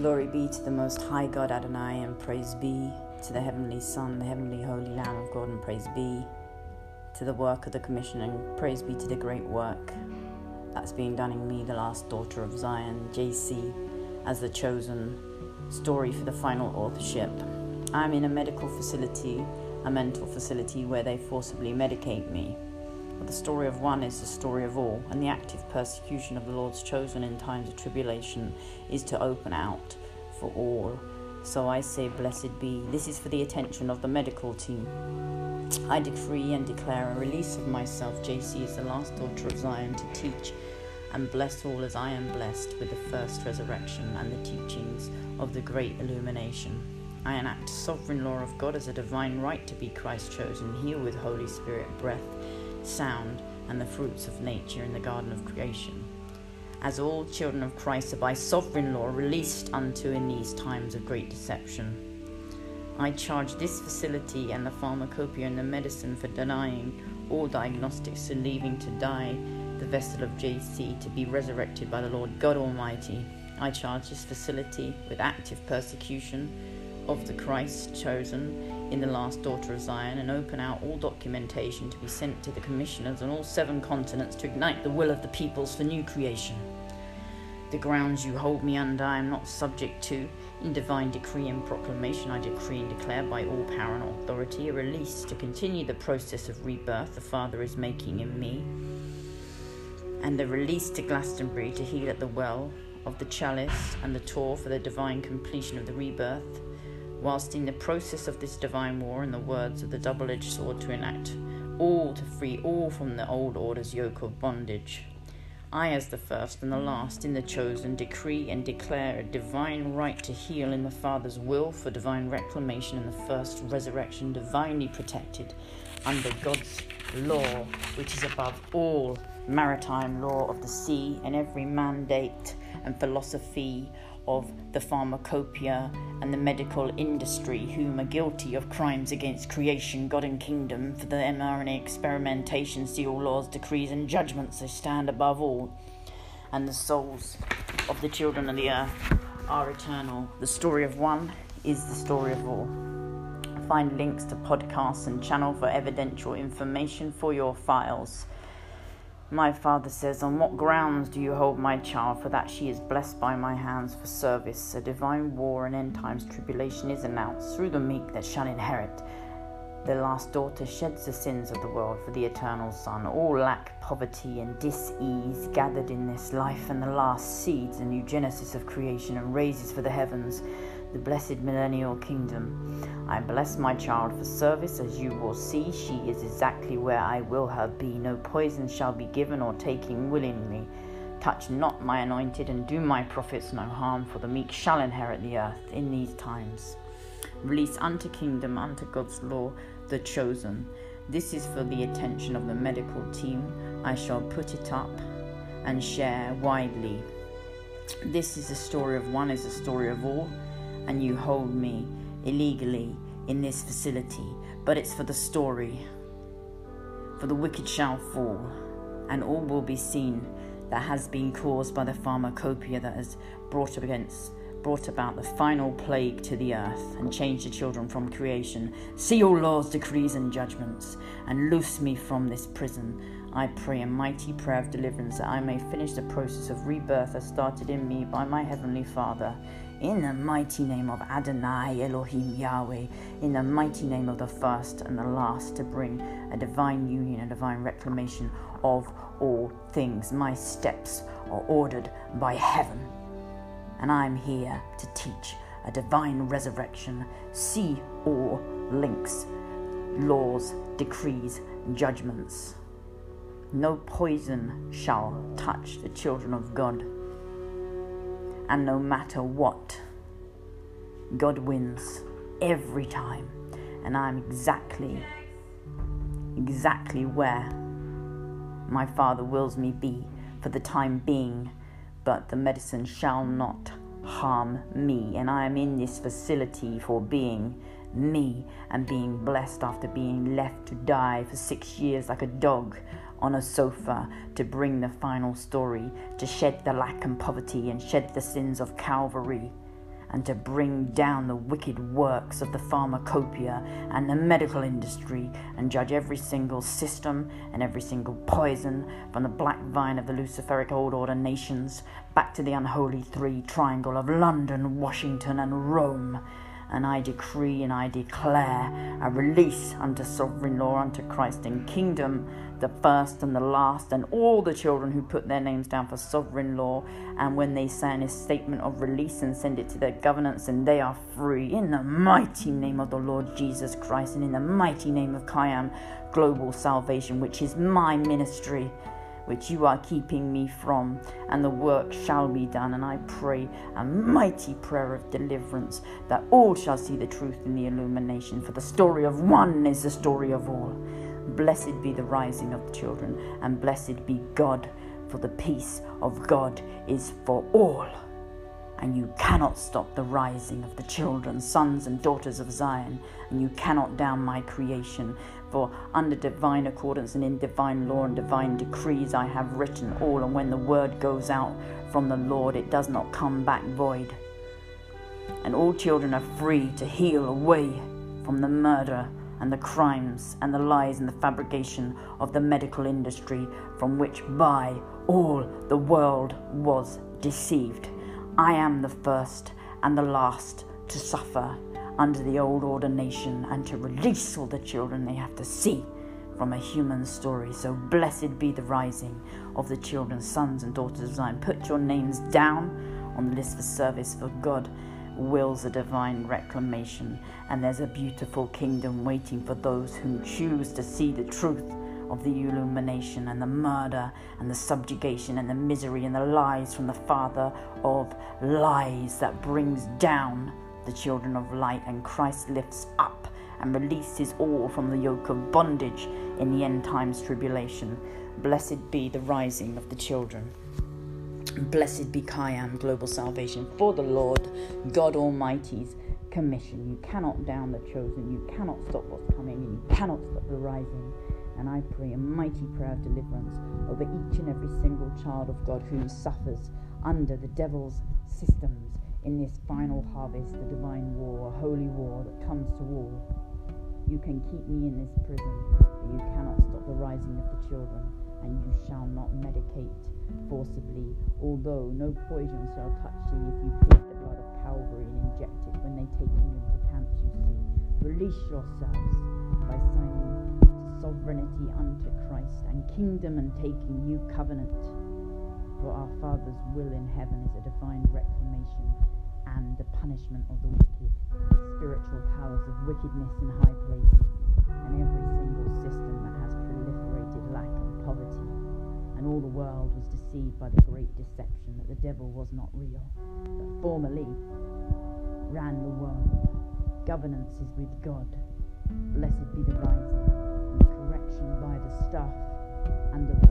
Glory be to the Most High God Adonai, and praise be to the Heavenly Son, the Heavenly Holy Lamb of God, and praise be to the work of the Commission, and praise be to the great work that's being done in me, the last daughter of Zion, JC, as the chosen story for the final authorship. I'm in a medical facility, a mental facility, where they forcibly medicate me. But the story of one is the story of all, and the active persecution of the Lord's chosen in times of tribulation is to open out for all. So I say, blessed be. This is for the attention of the medical team. I decree and declare a release of myself, JC, as the last daughter of Zion, to teach and bless all as I am blessed with the first resurrection and the teachings of the great illumination. I enact sovereign law of God as a divine right to be Christ chosen, here with Holy Spirit, breath, sound, and the fruits of nature in the garden of creation. As all children of Christ are by sovereign law released unto in these times of great deception. I charge this facility and the pharmacopoeia and the medicine for denying all diagnostics and leaving to die the vessel of JC to be resurrected by the Lord God Almighty. I charge this facility with active persecution of the Christ chosen in the last daughter of Zion, and open out all documentation to be sent to the commissioners on all 7 continents to ignite the will of the peoples for new creation. The grounds you hold me under I am not subject to. In divine decree and proclamation, I decree and declare by all power and authority a release to continue the process of rebirth the Father is making in me, and the release to Glastonbury to heal at the well of the chalice and the tor for the divine completion of the rebirth, whilst in the process of this divine war and the words of the double-edged sword to enact all to free all from the old order's yoke of bondage. I, as the first and the last in the chosen, decree and declare a divine right to heal in the Father's will for divine reclamation and the first resurrection, divinely protected under God's law, which is above all maritime law of the sea and every mandate and philosophy of the pharmacopoeia and the medical industry, whom are guilty of crimes against creation, God and kingdom, for the mRNA experimentation, see all laws, decrees and judgments they stand above all, and the souls of the children of the earth are eternal. The story of one is the story of all. Find links to podcasts and channel for evidential information for your files. My Father says, on what grounds do you hold my child, for that she is blessed by my hands for service? A divine war and end times tribulation is announced through the meek that shall inherit. The last daughter sheds the sins of the world for the eternal Son. All lack, poverty and dis-ease gathered in this life, and the last seeds a new genesis of creation and raises for the heavens, the blessed millennial kingdom. I bless my child for service. As you will see, she is exactly where I will her be. No poison shall be given or taken willingly. Touch not my anointed, and do my prophets no harm, for the meek shall inherit the earth in these times. Release unto kingdom, unto God's law, the chosen. This is for the attention of the medical team. I shall put it up and share widely. This is the story of one is the story of all, and you hold me illegally in this facility, but it's for the story. For the wicked shall fall, and all will be seen that has been caused by the pharmacopoeia that has brought about the final plague to the earth and changed the children from creation. See all laws, decrees and judgments, and loose me from this prison. I pray a mighty prayer of deliverance that I may finish the process of rebirth as started in me by my Heavenly Father. In the mighty name of Adonai, Elohim, Yahweh, in the mighty name of the first and the last, to bring a divine union, a divine reclamation of all things. My steps are ordered by heaven, and I'm here to teach a divine resurrection. See all links, laws, decrees, judgments. No poison shall touch the children of God. And no matter what, God wins every time. And I'm exactly where my Father wills me be for the time being. But the medicine shall not harm me. And I am in this facility for being me and being blessed after being left to die for 6 years like a dog on a sofa, to bring the final story, to shed the lack and poverty and shed the sins of Calvary and to bring down the wicked works of the pharmacopoeia and the medical industry, and judge every single system and every single poison, from the black vine of the Luciferic old order nations back to the unholy three triangle of London, Washington, and Rome. And I decree and I declare a release unto sovereign law, unto Christ and kingdom, the first and the last, and all the children who put their names down for sovereign law. And when they sign a statement of release and send it to their governance, and they are free in the mighty name of the Lord Jesus Christ, and in the mighty name of Kayam Global Salvation, which is my ministry, which you are keeping me from, and the work shall be done. And I pray a mighty prayer of deliverance, that all shall see the truth in the illumination, for the story of one is the story of all. Blessed be the rising of the children, and blessed be God, for the peace of God is for all, and you cannot stop the rising of the children, sons and daughters of Zion, and you cannot down my creation. For under divine accordance and in divine law and divine decrees I have written all, and when the word goes out from the Lord, it does not come back void. And all children are free to heal away from the murder and the crimes and the lies and the fabrication of the medical industry, from which by all the world was deceived. I am the first and the last to suffer under the old ordination, and to release all the children they have to see from a human story. So blessed be the rising of the children, sons and daughters of Zion. Put your names down on the list for service, for God wills a divine reclamation, and there's a beautiful kingdom waiting for those who choose to see the truth of the illumination, and the murder and the subjugation and the misery and the lies from the father of lies, that brings down the children of light. And Christ lifts up and releases all from the yoke of bondage in the end times tribulation. Blessed be the rising of the children. Blessed be Kayam Global Salvation, for the Lord God Almighty's commission. You cannot down the chosen, you cannot stop what's coming, and you cannot stop the rising. And I pray a mighty prayer of deliverance over each and every single child of God who suffers under the devil's systems in this final harvest, the divine war, a holy war that comes to all. You can keep me in this prison, but you cannot stop the rising of the children, and you shall not medicate forcibly, although no poison shall touch thee if you plead the blood of Calvary and inject it when they take you into camps, you see. Release yourselves by signing sovereignty unto Christ and kingdom, and taking new covenant. For our Father's will in heaven is a divine reclamation and the punishment of the wicked, spiritual powers of wickedness in high places, and every single system that has proliferated lack and poverty. And all the world was deceived by the great deception that the devil was not real, but formerly ran the world. Governance is with God. Blessed be the rising, and the correction by the staff and the